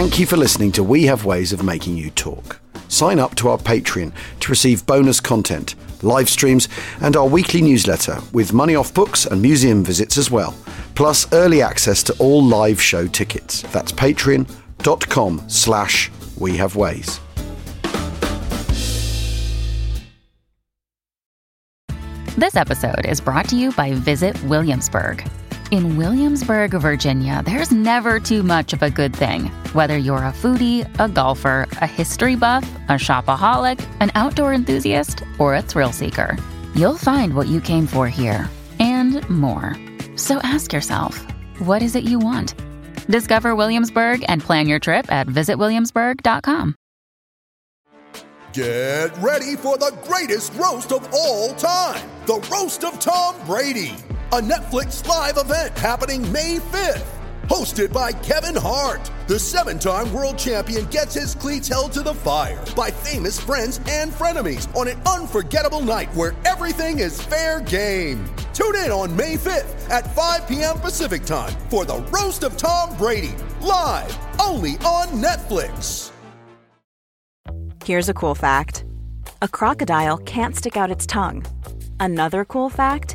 Thank you for listening to We Have Ways of Making You Talk. Sign up to our Patreon to receive bonus content, live streams, and our weekly newsletter with money off books and museum visits as well, plus early access to all live show tickets. That's patreon.com/wehaveways. This episode is brought to you by Visit Williamsburg. In Williamsburg, Virginia, there's never too much of a good thing. Whether you're a foodie, a golfer, a history buff, a shopaholic, an outdoor enthusiast, or a thrill seeker, you'll find what you came for here and more. So ask yourself, what is it you want? Discover Williamsburg and plan your trip at visitwilliamsburg.com. Get ready for the greatest roast of all time. The Roast of Tom Brady. A Netflix live event happening May 5th. Hosted by Kevin Hart. The seven-time world champion gets his cleats held to the fire by famous friends and frenemies on an unforgettable night where everything is fair game. Tune in on May 5th at 5 p.m. Pacific time for The Roast of Tom Brady. Live only on Netflix. Here's a cool fact. A crocodile can't stick out its tongue. Another cool fact,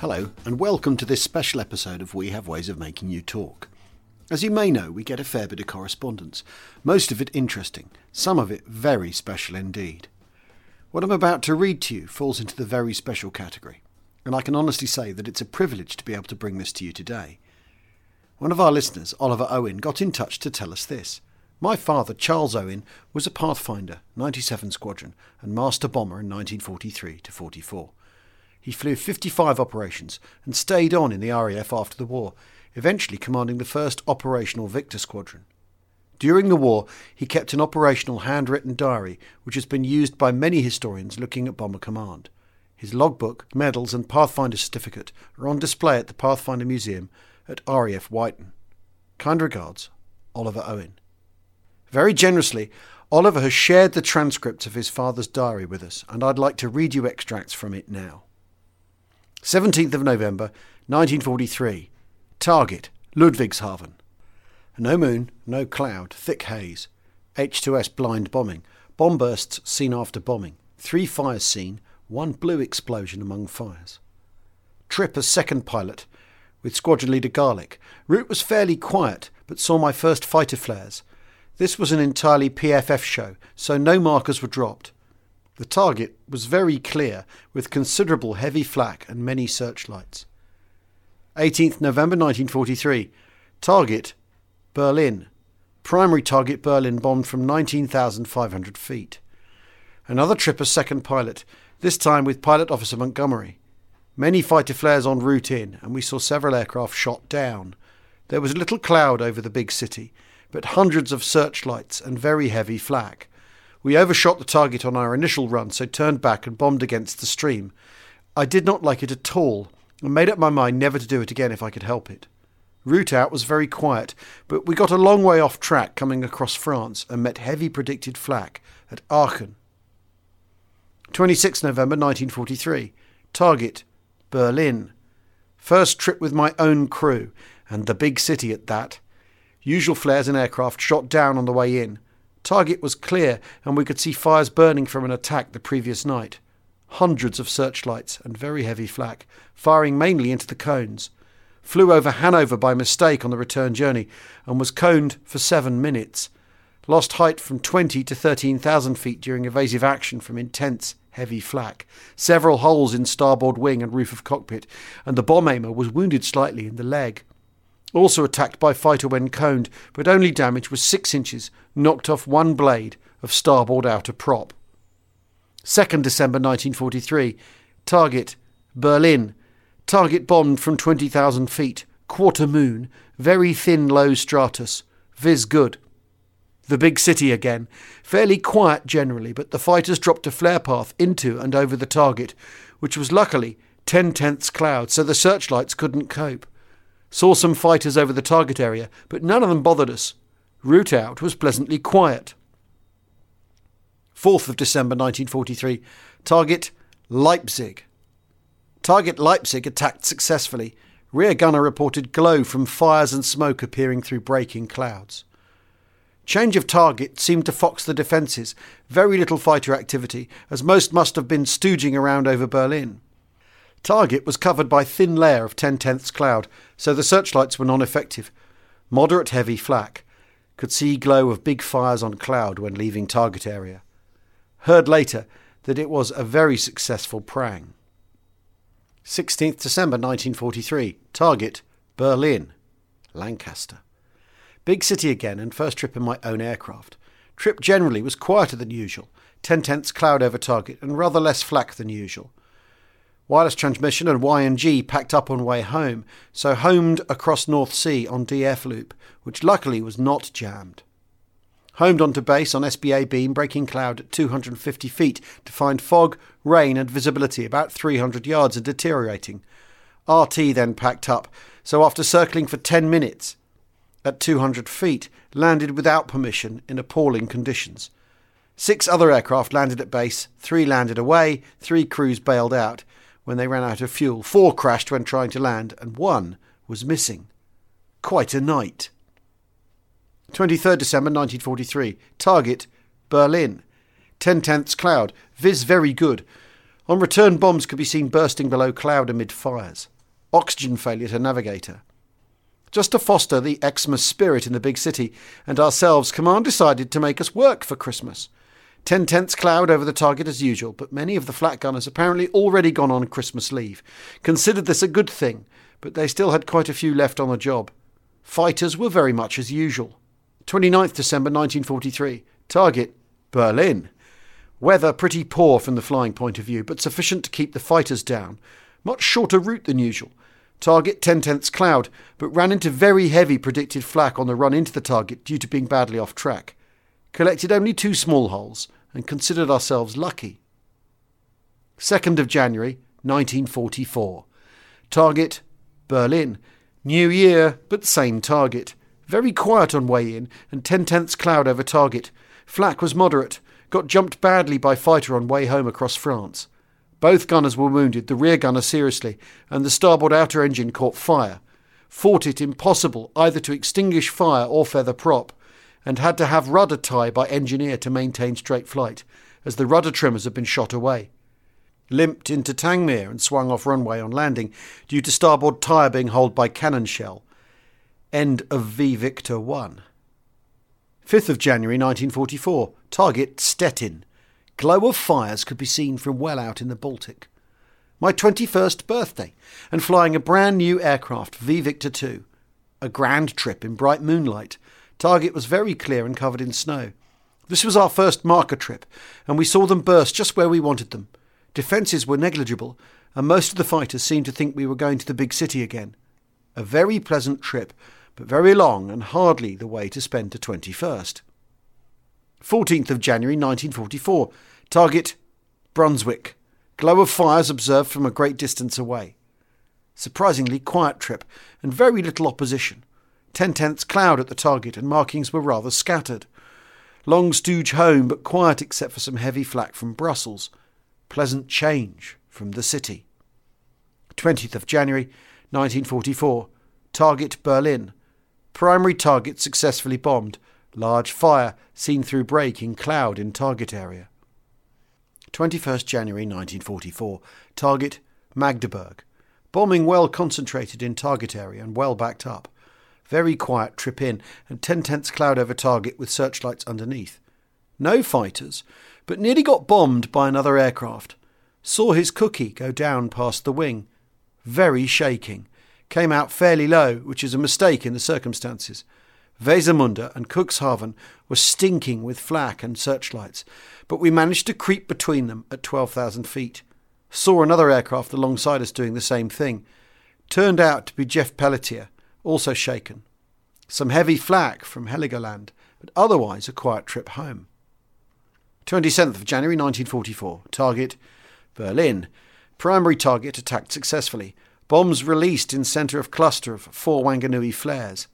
Hello, and welcome to this special episode of We Have Ways of Making You Talk. As you may know, we get a fair bit of correspondence, most of it interesting, some of it very special indeed. What I'm about to read to you falls into the very special category, and I can honestly say that it's a privilege to be able to bring this to you today. One of our listeners, Oliver Owen, got in touch to tell us this. My father, Charles Owen, was a Pathfinder, 97 Squadron, and Master Bomber in 1943-44. He flew 55 operations and stayed on in the RAF after the war, eventually commanding the 1st Operational Victor Squadron. During the war, he kept an operational handwritten diary which has been used by many historians looking at Bomber Command. His logbook, medals and Pathfinder certificate are on display at the Pathfinder Museum at RAF Wyton. Kind regards, Oliver Owen. Very generously, Oliver has shared the transcripts of his father's diary with us, and I'd like to read you extracts from it now. 17th of November, 1943. Target, Ludwigshafen. No moon, no cloud, thick haze. H2S blind bombing. Bomb bursts seen after bombing. 3 fires seen, 1 blue explosion among fires. Trip as second pilot with squadron leader Garlic. Route was fairly quiet, but saw my first fighter flares. This was an entirely PFF show, so no markers were dropped. The target was very clear, with considerable heavy flak and many searchlights. 18th November 1943. Target, Berlin. Primary target Berlin bombed from 19,500 feet. Another trip as second pilot, this time with Pilot Officer Montgomery. Many fighter flares en route in, and we saw several aircraft shot down. There was a little cloud over the big city, but hundreds of searchlights and very heavy flak. We overshot the target on our initial run, so turned back and bombed against the stream. I did not like it at all, and made up my mind never to do it again if I could help it. Route out was very quiet, but we got a long way off track coming across France and met heavy predicted flak at Aachen. 26 November 1943. Target, Berlin. First trip with my own crew, and the big city at that. Usual flares and aircraft shot down on the way in. Target was clear, and we could see fires burning from an attack the previous night. Hundreds of searchlights and very heavy flak, firing mainly into the cones. Flew over Hanover by mistake on the return journey, and was coned for 7 minutes. Lost height from 20 to 13,000 feet during evasive action from intense, heavy flak. Several holes in starboard wing and roof of cockpit, and the bomb aimer was wounded slightly in the leg. Also attacked by fighter when coned, but only damage was 6 inches, knocked off 1 blade of starboard outer prop. 2nd December 1943. Target, Berlin. Target bombed from 20,000 feet. Quarter moon. Very thin low stratus. Viz good. The big city again. Fairly quiet generally, but the fighters dropped a flare path into and over the target, which was luckily 10/10 cloud, so the searchlights couldn't cope. Saw some fighters over the target area, but none of them bothered us. Route out was pleasantly quiet. 4th of December 1943. Target, Leipzig. Target Leipzig attacked successfully. Rear gunner reported glow from fires and smoke appearing through breaking clouds. Change of target seemed to fox the defences. Very little fighter activity, as most must have been stooging around over Berlin. Target was covered by thin layer of 10/10 cloud, so the searchlights were non-effective. Moderate heavy flak. Could see glow of big fires on cloud when leaving target area. Heard later that it was a very successful prang. 16th December 1943. Target, Berlin. Lancaster. Big city again, and first trip in my own aircraft. Trip generally was quieter than usual, 10/10 cloud over target and rather less flak than usual. Wireless transmission and Y&G packed up on way home, so homed across North Sea on DF loop, which luckily was not jammed. Homed onto base on SBA beam, breaking cloud at 250 feet to find fog, rain and visibility about 300 yards and deteriorating. RT then packed up, so after circling for 10 minutes... at 200 feet, landed without permission in appalling conditions. 6 other aircraft landed at base, 3 landed away, 3 crews bailed out when they ran out of fuel, 4 crashed when trying to land, and 1 was missing. Quite a night. 23rd December 1943. Target, Berlin. 10/10 cloud, viz very good. On return, bombs could be seen bursting below cloud amid fires. Oxygen failure to navigator. Just to foster the Xmas spirit in the big city and ourselves, command decided to make us work for Christmas. 10/10 cloud over the target as usual, but many of the flat gunners apparently already gone on Christmas leave. Considered this a good thing, but they still had quite a few left on the job. Fighters were very much as usual. 29th December 1943. Target, Berlin. Weather pretty poor from the flying point of view, but sufficient to keep the fighters down. Much shorter route than usual. Target 10/10 cloud, but ran into very heavy predicted flak on the run into the target due to being badly off track. Collected only 2 small holes and considered ourselves lucky. 2nd of January 1944. Target, Berlin. New year, but same target. Very quiet on way in and 10/10 cloud over target. Flak was moderate. Got jumped badly by fighter on way home across France. Both gunners were wounded, the rear gunner seriously, and the starboard outer engine caught fire. fought it impossible either to extinguish fire or feather prop, and had to have rudder tie by engineer to maintain straight flight, as the rudder trimmers had been shot away. Limped into Tangmere and swung off runway on landing due to starboard tyre being holed by cannon shell. End of V Victor 1. 5th of January 1944. Target Stettin. Glow of fires could be seen from well out in the Baltic. My 21st birthday, and flying a brand new aircraft, V Victor 2. A grand trip in bright moonlight. Target was very clear and covered in snow. This was our first marker trip, and we saw them burst just where we wanted them. Defences were negligible, and most of the fighters seemed to think we were going to the big city again. A very pleasant trip, but very long and hardly the way to spend the 21st. 14th of January 1944. Target, Brunswick. Glow of fires observed from a great distance away. Surprisingly quiet trip, and very little opposition. 10/10 cloud at the target, and markings were rather scattered. Long stooge home, but quiet except for some heavy flak from Brussels. Pleasant change from the city. 20th of January 1944. Target Berlin. Primary target successfully bombed. Large fire seen through break in cloud in target area. 21st January 1944. Target Magdeburg. Bombing well concentrated in target area and well backed up. Very quiet trip in and 10/10 cloud over target with searchlights underneath. No fighters, but nearly got bombed by another aircraft. Saw his cookie go down past the wing. Very shaking. Came out fairly low, which is a mistake in the circumstances. Wesermunde and Cuxhaven were stinking with flak and searchlights, but we managed to creep between them at 12,000 feet. Saw another aircraft alongside us doing the same thing. Turned out to be Jeff Pelletier, also shaken. Some heavy flak from Heligoland, but otherwise a quiet trip home. 27th of January 1944. Target, Berlin. Primary target attacked successfully. Bombs released in centre of cluster of 4 Wanganui flares.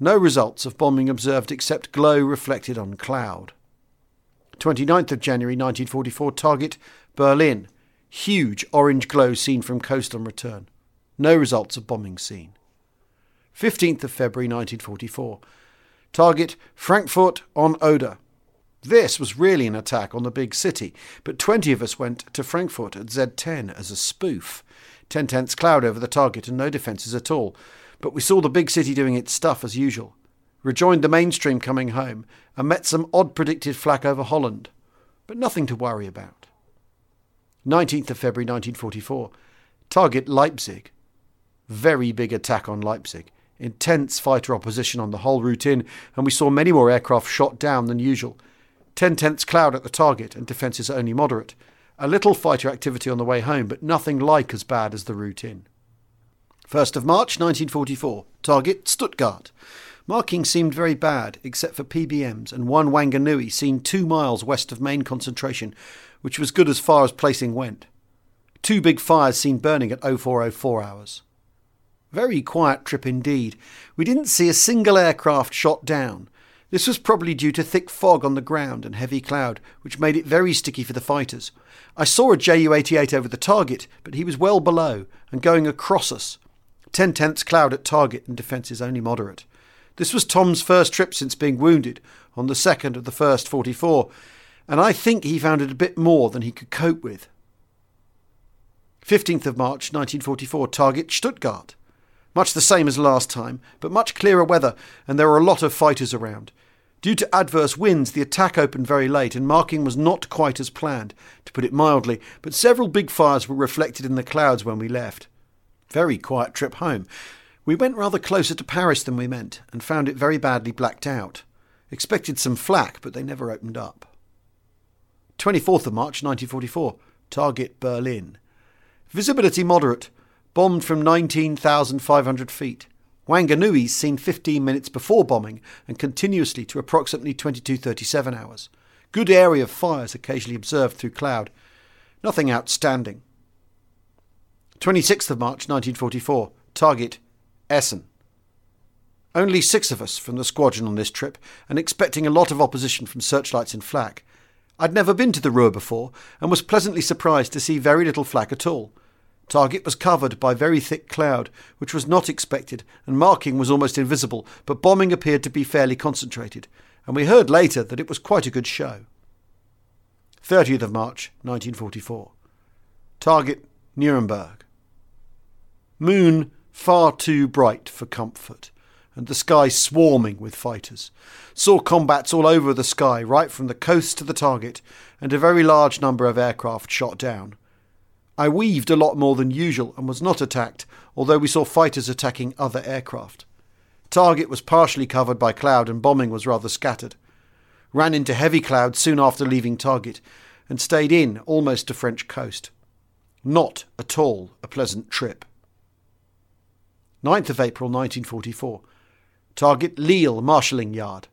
No results of bombing observed except glow reflected on cloud. 29th of January 1944. Target, Berlin. Huge orange glow seen from coast on return. No results of bombing seen. 15th of February 1944. Target, Frankfurt on Oder. This was really an attack on the big city, but 20 of us went to Frankfurt at Z10 as a spoof. 10/10 cloud over the target and no defences at all, but we saw the big city doing its stuff as usual. Rejoined the mainstream coming home and met some odd predicted flak over Holland, but nothing to worry about. 19th of February 1944. Target Leipzig. Very big attack on Leipzig. Intense fighter opposition on the whole route in, and we saw many more aircraft shot down than usual. 10/10 cloud at the target and defences only moderate. A little fighter activity on the way home, but nothing like as bad as the route in. 1st of March 1944. Target Stuttgart. Marking seemed very bad, except for PBMs and one Wanganui seen 2 miles west of main concentration, which was good as far as placing went. 2 big fires seen burning at 04:04 hours. Very quiet trip indeed. We didn't see a single aircraft shot down. This was probably due to thick fog on the ground and heavy cloud, which made it very sticky for the fighters. I saw a Ju-88 over the target, but he was well below and going across us. 10/10 cloud at target and defences only moderate. This was Tom's first trip since being wounded on the 2nd of the 1st 44, and I think he found it a bit more than he could cope with. 15th of March 1944, target Stuttgart. Much the same as last time, but much clearer weather, and there were a lot of fighters around. Due to adverse winds, the attack opened very late, and marking was not quite as planned, to put it mildly, but several big fires were reflected in the clouds when we left. Very quiet trip home. We went rather closer to Paris than we meant, and found it very badly blacked out. Expected some flak, but they never opened up. 24th of March 1944. Target Berlin. Visibility moderate. Bombed from 19,500 feet. Wanganui seen 15 minutes before bombing and continuously to approximately 22:37 hours. Good area of fires occasionally observed through cloud. Nothing outstanding. 26th of March 1944. Target Essen. Only 6 of us from the squadron on this trip and expecting a lot of opposition from searchlights and flak. I'd never been to the Ruhr before and was pleasantly surprised to see very little flak at all. Target was covered by very thick cloud, which was not expected, and marking was almost invisible, but bombing appeared to be fairly concentrated, and we heard later that it was quite a good show. 30th of March, 1944. Target, Nuremberg. Moon far too bright for comfort, and the sky swarming with fighters. Saw combats all over the sky, right from the coast to the target, and a very large number of aircraft shot down. I weaved a lot more than usual and was not attacked, although we saw fighters attacking other aircraft. Target was partially covered by cloud and bombing was rather scattered. Ran into heavy cloud soon after leaving target and stayed in almost to French coast. Not at all a pleasant trip. 9th of April 1944. Target Lille marshalling yard.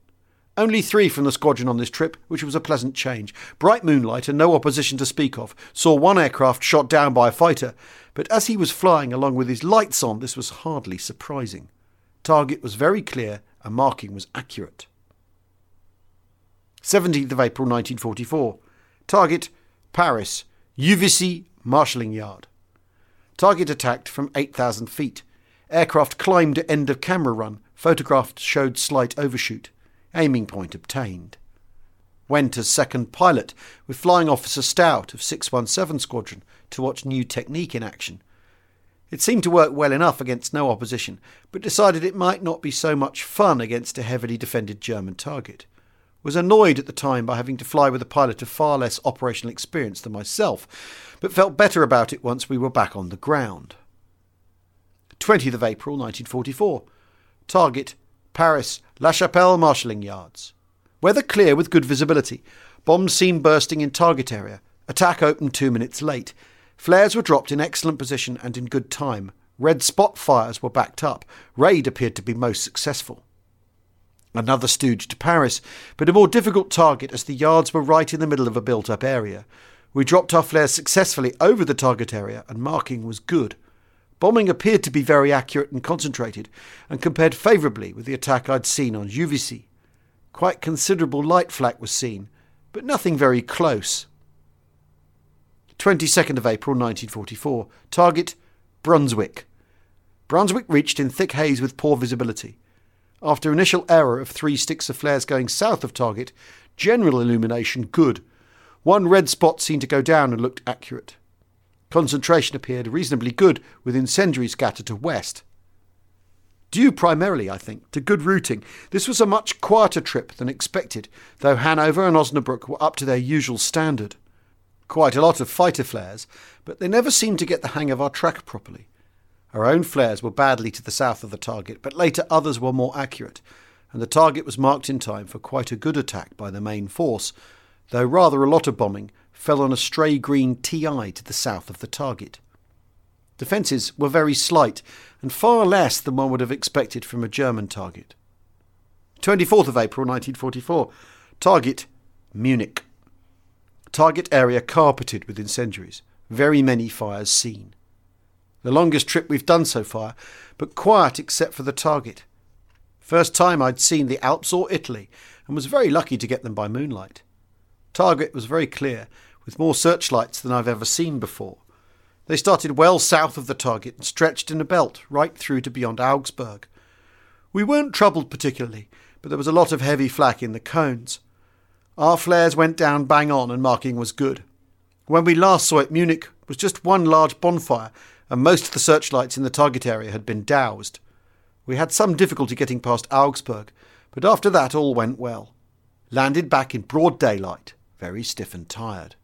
Only 3 from the squadron on this trip, which was a pleasant change. Bright moonlight and no opposition to speak of. Saw one aircraft shot down by a fighter, but as he was flying along with his lights on, this was hardly surprising. Target was very clear and marking was accurate. 17th of April 1944. Target, Paris, UVC marshalling yard. Target attacked from 8,000 feet. Aircraft climbed at end of camera run. Photographed showed slight overshoot. Aiming point obtained. Went as second pilot with Flying Officer Stout of 617 Squadron to watch new technique in action. It seemed to work well enough against no opposition, but decided it might not be so much fun against a heavily defended German target. Was annoyed at the time by having to fly with a pilot of far less operational experience than myself, but felt better about it once we were back on the ground. 20th of April 1944. Target, Paris, La Chapelle marshalling yards. Weather clear with good visibility. Bombs seen bursting in target area. Attack opened 2 minutes late. Flares were dropped in excellent position and in good time. Red spot fires were backed up. Raid appeared to be most successful. Another stooge to Paris, but a more difficult target as the yards were right in the middle of a built-up area. We dropped our flares successfully over the target area and marking was good. Bombing appeared to be very accurate and concentrated, and compared favourably with the attack I'd seen on UVC. Quite considerable light flak was seen, but nothing very close. 22nd of April 1944. Target, Brunswick. Brunswick reached in thick haze with poor visibility. After initial error of 3 sticks of flares going south of target, general illumination good. One red spot seemed to go down and looked accurate. Concentration appeared reasonably good, with incendiary scatter to west. Due primarily, I think, to good routing, this was a much quieter trip than expected, though Hanover and Osnabrück were up to their usual standard. Quite a lot of fighter flares, but they never seemed to get the hang of our track properly. Our own flares were badly to the south of the target, but later others were more accurate, and the target was marked in time for quite a good attack by the main force, though rather a lot of bombing fell on a stray green TI to the south of the target. Defences were very slight and far less than one would have expected from a German target. 24th of April 1944. Target, Munich. Target area carpeted with incendiaries. Very many fires seen. The longest trip we've done so far, but quiet except for the target. First time I'd seen the Alps or Italy and was very lucky to get them by moonlight. Target was very clear, with more searchlights than I've ever seen before. They started well south of the target and stretched in a belt right through to beyond Augsburg. We weren't troubled particularly, but there was a lot of heavy flak in the cones. Our flares went down bang on and marking was good. When we last saw it, Munich was just one large bonfire and most of the searchlights in the target area had been doused. We had some difficulty getting past Augsburg, but after that all went well. Landed back in broad daylight. Very stiff and tired.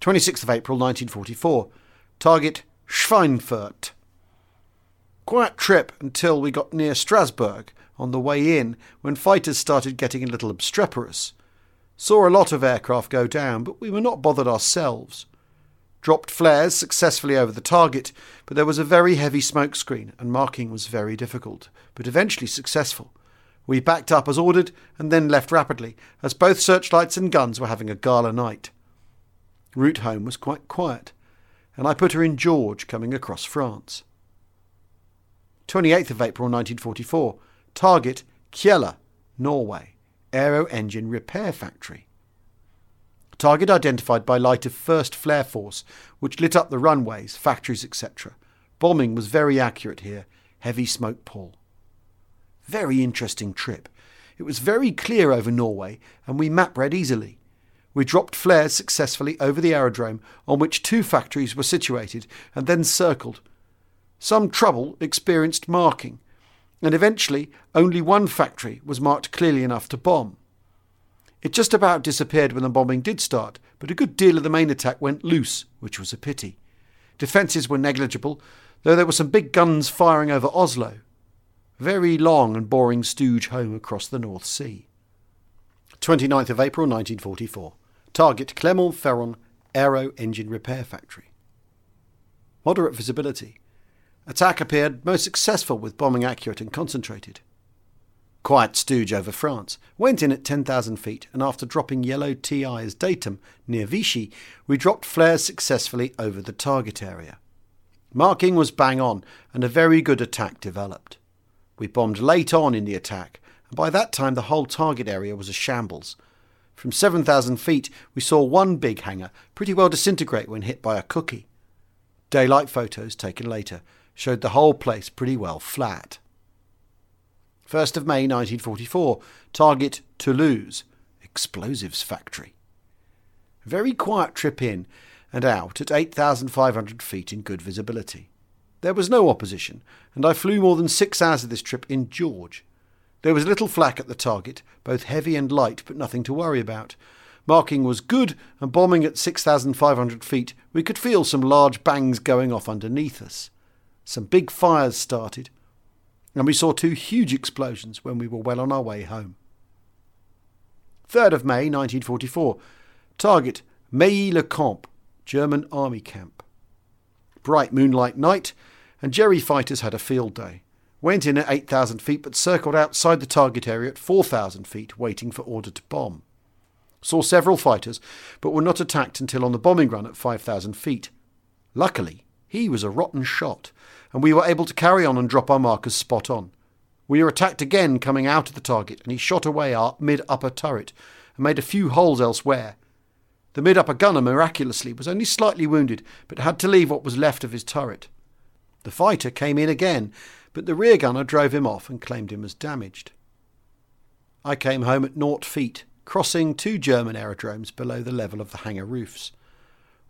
26th of April 1944. Target, Schweinfurt. Quiet trip until we got near Strasbourg on the way in when fighters started getting a little obstreperous. Saw a lot of aircraft go down, but we were not bothered ourselves. Dropped flares successfully over the target, but there was a very heavy smoke screen and marking was very difficult, but eventually successful. We backed up as ordered and then left rapidly, as both searchlights and guns were having a gala night. Route home was quite quiet, and I put her in George coming across France. 28th of April 1944. Target, Kjella, Norway. Aero engine repair factory. The target identified by light of first flare force, which lit up the runways, factories, etc. Bombing was very accurate here. Heavy smoke pall. Very interesting trip. It was very clear over Norway, and we map read easily. We dropped flares successfully over the aerodrome on which two factories were situated and then circled. Some trouble experienced marking, and eventually only one factory was marked clearly enough to bomb. It just about disappeared when the bombing did start, but a good deal of the main attack went loose, which was a pity. Defences were negligible, though there were some big guns firing over Oslo. Very long and boring stooge home across the North Sea. 29th of April 1944. Target Clermont-Ferrand Aero Engine Repair Factory. Moderate visibility. Attack appeared most successful with bombing accurate and concentrated. Quiet stooge over France. Went in at 10,000 feet and after dropping yellow TI as datum near Vichy, we dropped flares successfully over the target area. Marking was bang on and a very good attack developed. We bombed late on in the attack, and by that time the whole target area was a shambles. From 7,000 feet, we saw one big hangar pretty well disintegrate when hit by a cookie. Daylight photos taken later showed the whole place pretty well flat. 1st of May 1944, target Toulouse, explosives factory. Very quiet trip in and out at 8,500 feet in good visibility. There was no opposition, and I flew more than 6 hours of this trip in George. There was little flak at the target, both heavy and light, but nothing to worry about. Marking was good, and bombing at 6,500 feet, we could feel some large bangs going off underneath us. Some big fires started, and we saw two huge explosions when we were well on our way home. 3rd of May 1944. Target Meilles-le-Camp, German army camp. Bright moonlight night, and Jerry fighters had a field day. Went in at 8,000 feet but circled outside the target area at 4,000 feet waiting for order to bomb. Saw several fighters but were not attacked until on the bombing run at 5,000 feet. Luckily, he was a rotten shot and we were able to carry on and drop our markers spot on. We were attacked again coming out of the target and he shot away our mid-upper turret and made a few holes elsewhere. The mid-upper gunner miraculously was only slightly wounded but had to leave what was left of his turret. The fighter came in again, but the rear gunner drove him off and claimed him as damaged. I came home at 0 feet, crossing two German aerodromes below the level of the hangar roofs.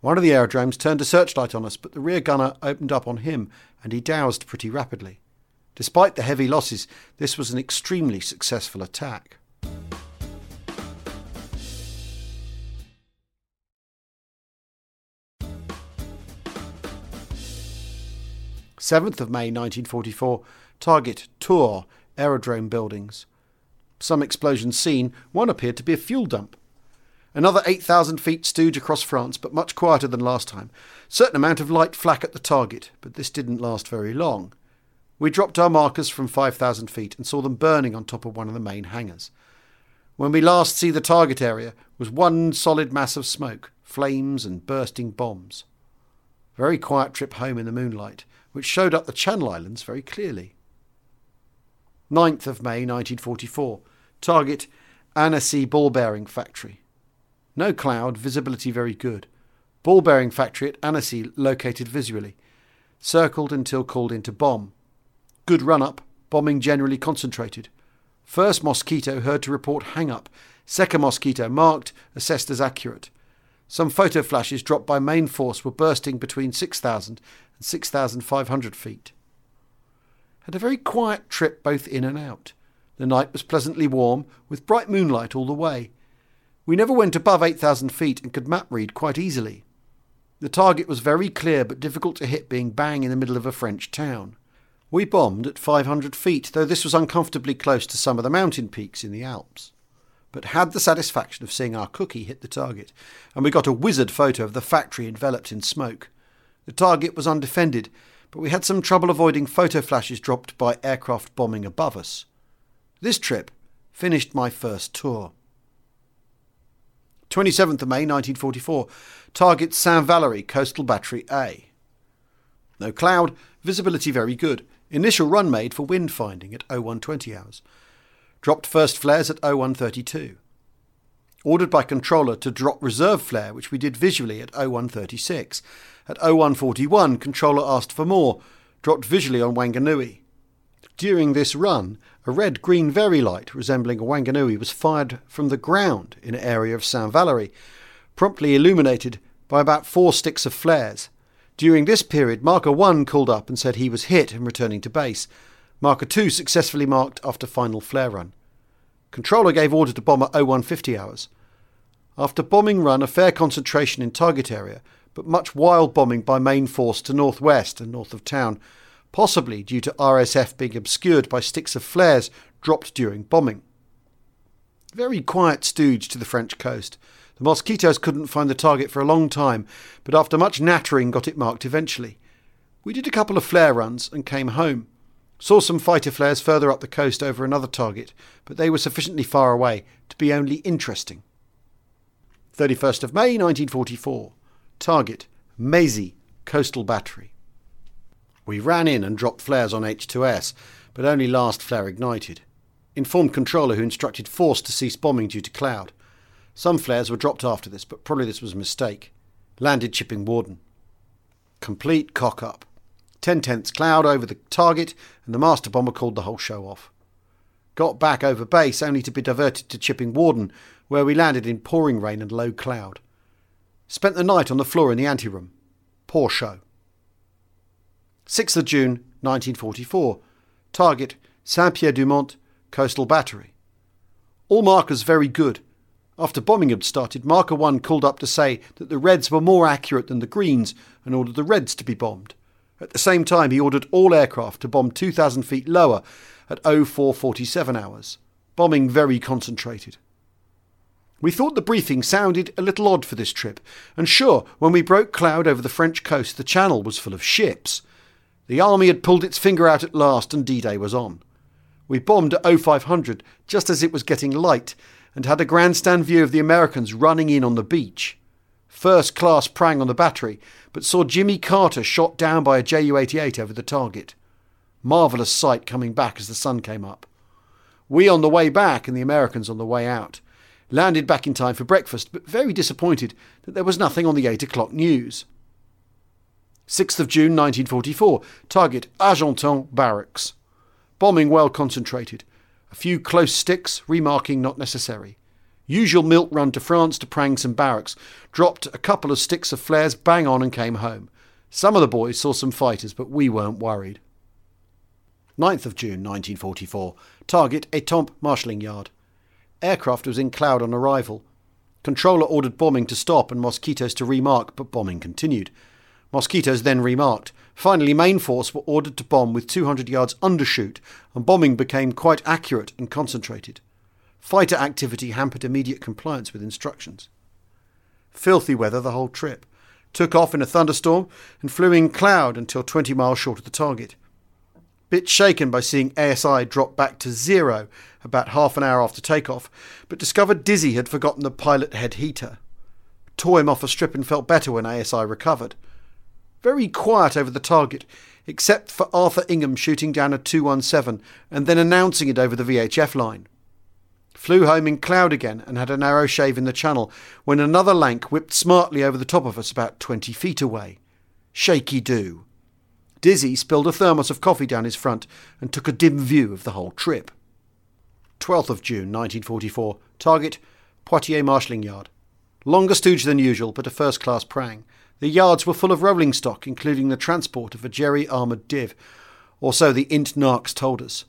One of the aerodromes turned a searchlight on us, but the rear gunner opened up on him and he doused pretty rapidly. Despite the heavy losses, this was an extremely successful attack. May 7, 1944, target Tours, aerodrome buildings. Some explosions seen, one appeared to be a fuel dump. Another 8,000 feet stooge across France, but much quieter than last time. Certain amount of light flak at the target, but this didn't last very long. We dropped our markers from 5,000 feet and saw them burning on top of one of the main hangars. When we last see the target area was one solid mass of smoke, flames and bursting bombs. Very quiet trip home in the moonlight, which showed up the Channel Islands very clearly. 9th of May 1944, target Annecy ball-bearing factory. No cloud, visibility very good. Ball-bearing factory at Annecy located visually. Circled until called in to bomb. Good run-up, bombing generally concentrated. First Mosquito heard to report hang-up. Second Mosquito marked, assessed as accurate. Some photo flashes dropped by main force were bursting between 6,000 and 6,500 feet. Had a very quiet trip both in and out. The night was pleasantly warm, with bright moonlight all the way. We never went above 8,000 feet and could map read quite easily. The target was very clear but difficult to hit, being bang in the middle of a French town. We bombed at 500 feet, though this was uncomfortably close to some of the mountain peaks in the Alps. But had the satisfaction of seeing our cookie hit the target, and we got a wizard photo of the factory enveloped in smoke. The target was undefended, but we had some trouble avoiding photo flashes dropped by aircraft bombing above us. This trip finished my first tour. 27th of May 1944, target Saint-Valery Coastal Battery A. No cloud, visibility very good. Initial run made for wind finding at 0120 hours. Dropped first flares at 0132. ordered by controller to drop reserve flare, which we did visually at 0136. At 0141, controller asked for more, dropped visually on Wanganui. During this run, a red-green Very light resembling a Wanganui was fired from the ground in an area of Saint Valery, promptly illuminated by about 4 sticks of flares. During this period, Marker 1 called up and said he was hit and returning to base. Marker 2 successfully marked after final flare run. Controller gave order to bomb at 0150 hours. After bombing run, a fair concentration in target area, but much wild bombing by main force to northwest and north of town, possibly due to RSF being obscured by sticks of flares dropped during bombing. Very quiet stooge to the French coast. The mosquitoes couldn't find the target for a long time, but after much nattering got it marked eventually. We did a couple of flare runs and came home. Saw some fighter flares further up the coast over another target, but they were sufficiently far away to be only interesting. 31st of May 1944. Target, Maisy, Coastal Battery. We ran in and dropped flares on H2S, but only last flare ignited. Informed controller who instructed force to cease bombing due to cloud. Some flares were dropped after this, but probably this was a mistake. Landed chipping Warden. Complete cock-up. 10/10 cloud over the target, and the master bomber called the whole show off. Got back over base only to be diverted to Chipping Warden, where we landed in pouring rain and low cloud. Spent the night on the floor in the anteroom. Poor show. 6th of June 1944. Target, Saint-Pierre-du-Mont, Coastal Battery. All markers very good. After bombing had started, Marker 1 called up to say that the Reds were more accurate than the Greens and ordered the Reds to be bombed. At the same time, he ordered all aircraft to bomb 2,000 feet lower at 0447 hours. Bombing very concentrated. We thought the briefing sounded a little odd for this trip, and sure, when we broke cloud over the French coast, the channel was full of ships. The army had pulled its finger out at last and D-Day was on. We bombed at 0500 just as it was getting light and had a grandstand view of the Americans running in on the beach. First class prang on the battery, but saw Jimmy Carter shot down by a Ju-88 over the target. Marvellous sight coming back as the sun came up. We on the way back and the Americans on the way out. Landed back in time for breakfast, but very disappointed that there was nothing on the 8 o'clock news. 6th of June 1944, target Argenton Barracks. Bombing well concentrated. A few close sticks, remarking not necessary. Usual milk run to France to prang some barracks. Dropped a couple of sticks of flares bang on and came home. Some of the boys saw some fighters, but we weren't worried. 9th of June 1944. Target Etampes Marshalling Yard. Aircraft was in cloud on arrival. Controller ordered bombing to stop and mosquitoes to remark, but bombing continued. Mosquitoes then remarked. Finally, main force were ordered to bomb with 200 yards undershoot, and bombing became quite accurate and concentrated. Fighter activity hampered immediate compliance with instructions. Filthy weather the whole trip. Took off in a thunderstorm and flew in cloud until 20 miles short of the target. Bit shaken by seeing ASI drop back to zero about half an hour after takeoff, but discovered Dizzy had forgotten the pilot head heater. Tore him off a strip and felt better when ASI recovered. Very quiet over the target, except for Arthur Ingham shooting down a 217 and then announcing it over the VHF line. Flew home in cloud again and had a narrow shave in the channel when another Lank whipped smartly over the top of us about 20 feet away. Shaky do. Dizzy spilled a thermos of coffee down his front and took a dim view of the whole trip. 12th of June 1944. Target, Poitiers Marshalling Yard. Longer stooge than usual, but a first-class prang. The yards were full of rolling stock, including the transport of a Jerry armoured div, or so the Int Narcs told us.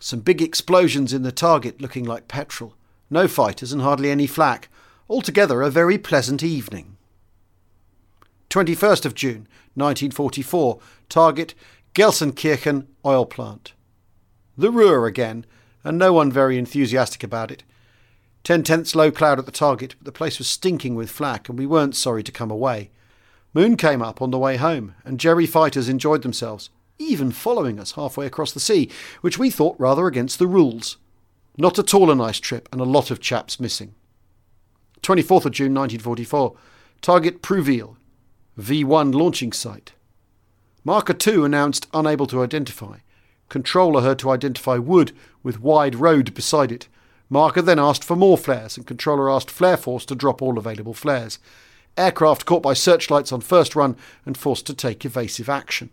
Some big explosions in the target looking like petrol. No fighters and hardly any flak. Altogether a very pleasant evening. 21st of June 1944. Target Gelsenkirchen oil plant. The Ruhr again, and no one very enthusiastic about it. 10/10 low cloud at the target, but the place was stinking with flak and we weren't sorry to come away. Moon came up on the way home and Jerry fighters enjoyed themselves, even following us halfway across the sea, which we thought rather against the rules. Not at all a nice trip and a lot of chaps missing. 24th of June 1944. Target Prouville. V1 launching site. Marker 2 announced unable to identify. Controller heard to identify wood with wide road beside it. Marker then asked for more flares, and Controller asked Flare Force to drop all available flares. Aircraft caught by searchlights on first run and forced to take evasive action.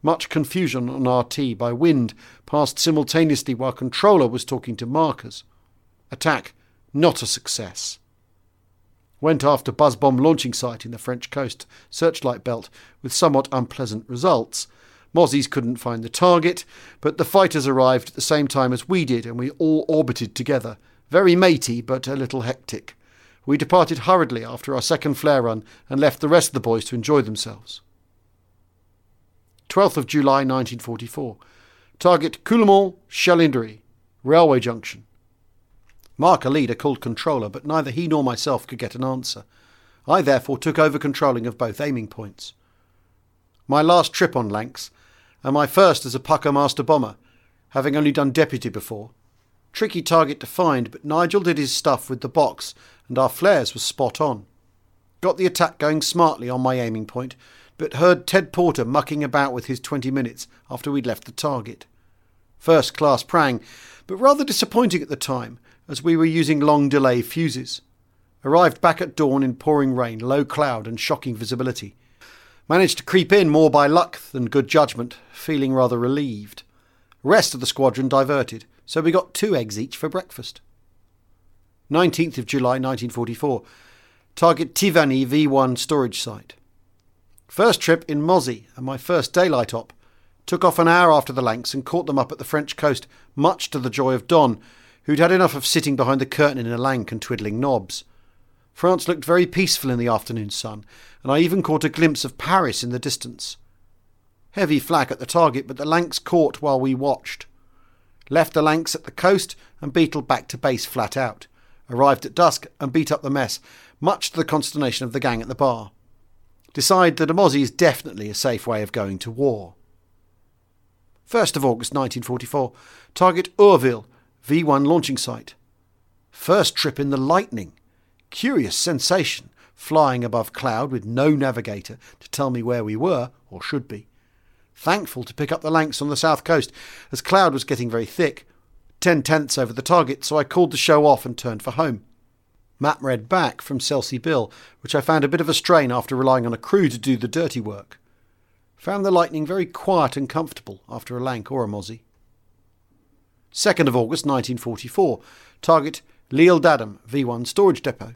Much confusion on RT by wind passed simultaneously while Controller was talking to Markers. Attack not a success. Went after buzz bomb launching site in the French coast searchlight belt with somewhat unpleasant results. Mozzies couldn't find the target, but the fighters arrived at the same time as we did, and we all orbited together. Very matey, but a little hectic. We departed hurriedly after our second flare run and left the rest of the boys to enjoy themselves. 12th of July 1944. Target Coulomont, Chalinderie, railway junction. Marker leader called Controller, but neither he nor myself could get an answer. I therefore took over controlling of both aiming points. My last trip on Lanx, and my first as a Pucker Master Bomber, having only done Deputy before. Tricky target to find, but Nigel did his stuff with the box, and our flares were spot on. Got the attack going smartly on my aiming point, but heard Ted Porter mucking about with his 20 minutes after we'd left the target. First class prang, but rather disappointing at the time, as we were using long delay fuses. Arrived back at dawn in pouring rain, low cloud and shocking visibility. Managed to creep in more by luck than good judgment, feeling rather relieved. Rest of the squadron diverted, so we got 2 eggs each for breakfast. 19th of July 1944. Target Tivani V1 storage site. First trip in Mozzie and my first daylight op. Took off an hour after the Lanx and caught them up at the French coast, much to the joy of Don, who'd had enough of sitting behind the curtain in a lank and twiddling knobs. France looked very peaceful in the afternoon sun, and I even caught a glimpse of Paris in the distance. Heavy flak at the target, but the Lanx caught while we watched. Left the Lanx at the coast and beatled back to base flat out. Arrived at dusk and beat up the mess, much to the consternation of the gang at the bar. Decide that a Mozzie is definitely a safe way of going to war. 1st of August 1944, target Urville, V1 launching site. First trip in the Lightning. Curious sensation, flying above cloud with no navigator to tell me where we were, or should be. Thankful to pick up the Lanx on the south coast, as cloud was getting very thick. 10 tenths over the target, so I called the show off and turned for home. Map read back from Selsey Bill, which I found a bit of a strain after relying on a crew to do the dirty work. Found the Lightning very quiet and comfortable after a Lank or a Mozzie. 2nd of August 1944, target Lille Dadham, V1 storage depot.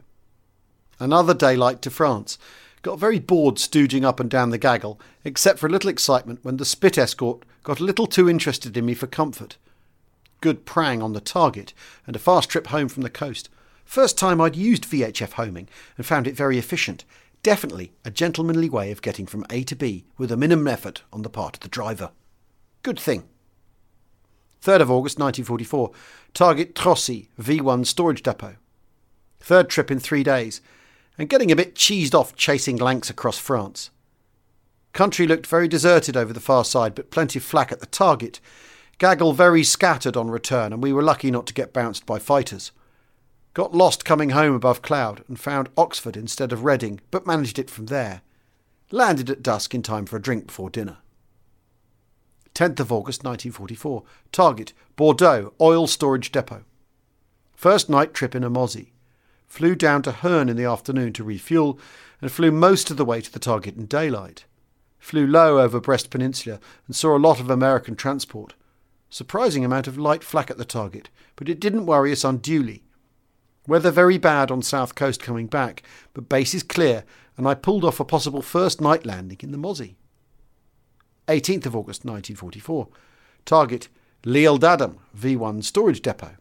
Another daylight to France. Got very bored stooging up and down the gaggle, except for a little excitement when the spit escort got a little too interested in me for comfort. Good prang on the target and a fast trip home from the coast. First time I'd used VHF homing and found it very efficient. Definitely a gentlemanly way of getting from A to B with a minimum effort on the part of the driver. Good thing. 3rd of August 1944. Target Trossy, V1 storage depot. Third trip in 3 days, and getting a bit cheesed off chasing Lanks across France. Country looked very deserted over the far side, but plenty of flak at the target. Gaggle very scattered on return, and we were lucky not to get bounced by fighters. Got lost coming home above cloud and found Oxford instead of Reading, but managed it from there. Landed at dusk in time for a drink before dinner. 10th of August 1944. Target Bordeaux oil storage depot. First night trip in a Mozzie. Flew down to Herne in the afternoon to refuel and flew most of the way to the target in daylight. Flew low over Brest Peninsula and saw a lot of American transport. Surprising amount of light flak at the target, but it didn't worry us unduly. Weather very bad on south coast coming back, but base is clear, and I pulled off a possible first night landing in the Mozzie. 18th of August 1944. Target Lille Dadham, V1 storage depot.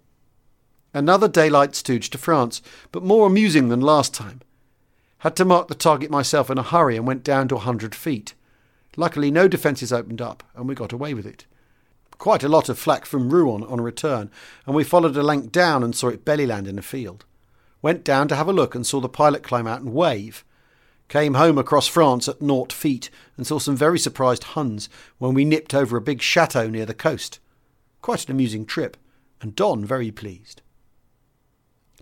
Another daylight stooge to France, but more amusing than last time. Had to mark the target myself in a hurry and went down to 100 feet. Luckily no defences opened up, and we got away with it. Quite a lot of flak from Rouen on return, and we followed a Lank down and saw it belly land in a field. Went down to have a look and saw the pilot climb out and wave. Came home across France at 0 feet and saw some very surprised Huns when we nipped over a big chateau near the coast. Quite an amusing trip, and Don very pleased.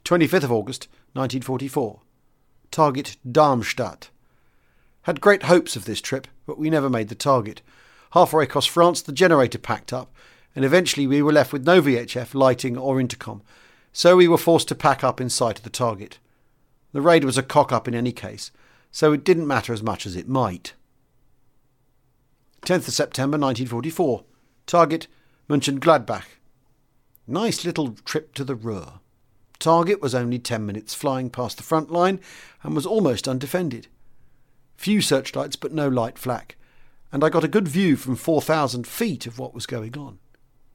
25th of August 1944. Target Darmstadt. Had great hopes of this trip, but we never made the target. Halfway across France, the generator packed up, and eventually we were left with no VHF, lighting or intercom, so we were forced to pack up in sight of the target. The raid was a cock-up in any case, so it didn't matter as much as it might. 10th of September 1944. Target, Mönchengladbach. Nice little trip to the Ruhr. Target was only 10 minutes flying past the front line and was almost undefended. Few searchlights but no light flak, and I got a good view from 4,000 feet of what was going on.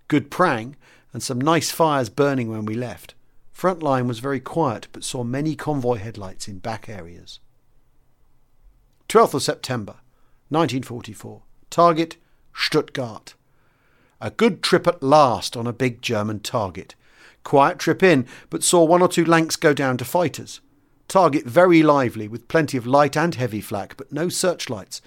Good prang and some nice fires burning when we left. Front line was very quiet but saw many convoy headlights in back areas. 12th of September 1944. Target, Stuttgart. A good trip at last on a big German target. Quiet trip in, but saw one or two Lanks go down to fighters. Target very lively, with plenty of light and heavy flak, but no searchlights.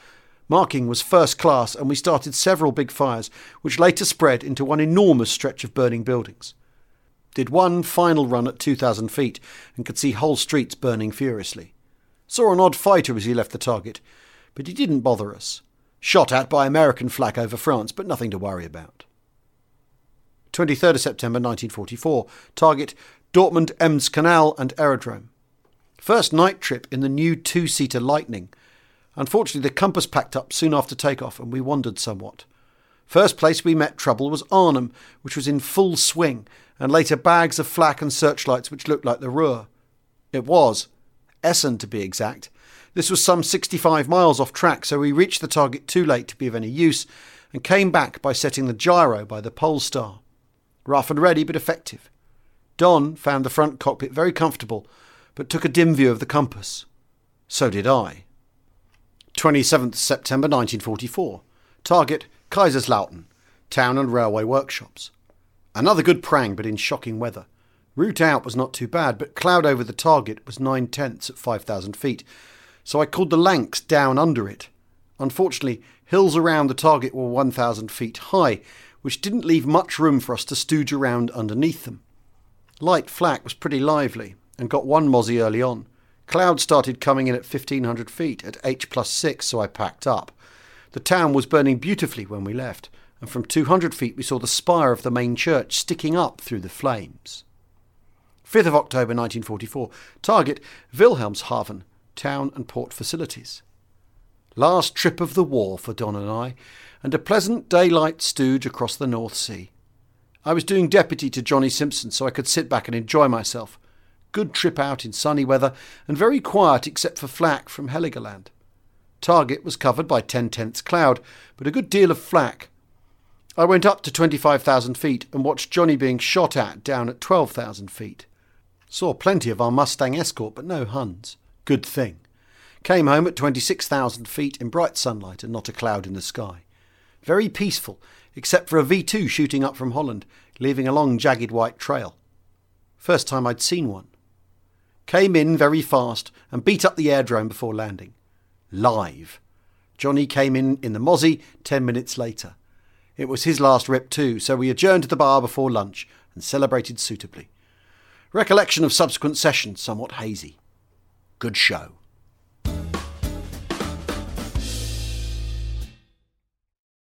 Marking was first class, and we started several big fires, which later spread into one enormous stretch of burning buildings. Did one final run at 2,000 feet, and could see whole streets burning furiously. Saw an odd fighter as he left the target, but he didn't bother us. Shot at by American flak over France, but nothing to worry about. 23rd of September 1944. Target, Dortmund Ems Canal and Aerodrome. First night trip in the new two-seater Lightning. Unfortunately, the compass packed up soon after takeoff and we wandered somewhat. First place we met trouble was Arnhem, which was in full swing, and later bags of flak and searchlights which looked like the Ruhr. It was Essen, to be exact. This was some 65 miles off track, so we reached the target too late to be of any use and came back by setting the gyro by the Polestar. Rough and ready, but effective. Don found the front cockpit very comfortable, but took a dim view of the compass. So did I. 27th September 1944. Target, Kaiserslautern. Town and railway workshops. Another good prang, but in shocking weather. Route out was not too bad, but cloud over the target was 9/10 at 5,000 feet, so I called the Lanks down under it. Unfortunately, hills around the target were 1,000 feet high, which didn't leave much room for us to stooge around underneath them. Light flak was pretty lively, and got one mozzie early on. Clouds started coming in at 1,500 feet, at H+6, so I packed up. The town was burning beautifully when we left, and from 200 feet we saw the spire of the main church sticking up through the flames. 5th of October 1944, target, Wilhelmshaven, town and port facilities. Last trip of the war for Don and I, and a pleasant daylight stooge across the North Sea. I was doing deputy to Johnny Simpson, so I could sit back and enjoy myself. Good trip out in sunny weather, and very quiet except for flak from Heligoland. Target was covered by 10/10 cloud, but a good deal of flak. I went up to 25,000 feet and watched Johnny being shot at down at 12,000 feet. Saw plenty of our Mustang escort, but no Huns. Good thing. Came home at 26,000 feet in bright sunlight and not a cloud in the sky. Very peaceful, except for a V2 shooting up from Holland, leaving a long jagged white trail. First time I'd seen one. Came in very fast and beat up the airdrome before landing. Live. Johnny came in the mozzie 10 minutes later. It was his last rip too, so we adjourned to the bar before lunch and celebrated suitably. Recollection of subsequent sessions somewhat hazy. Good show.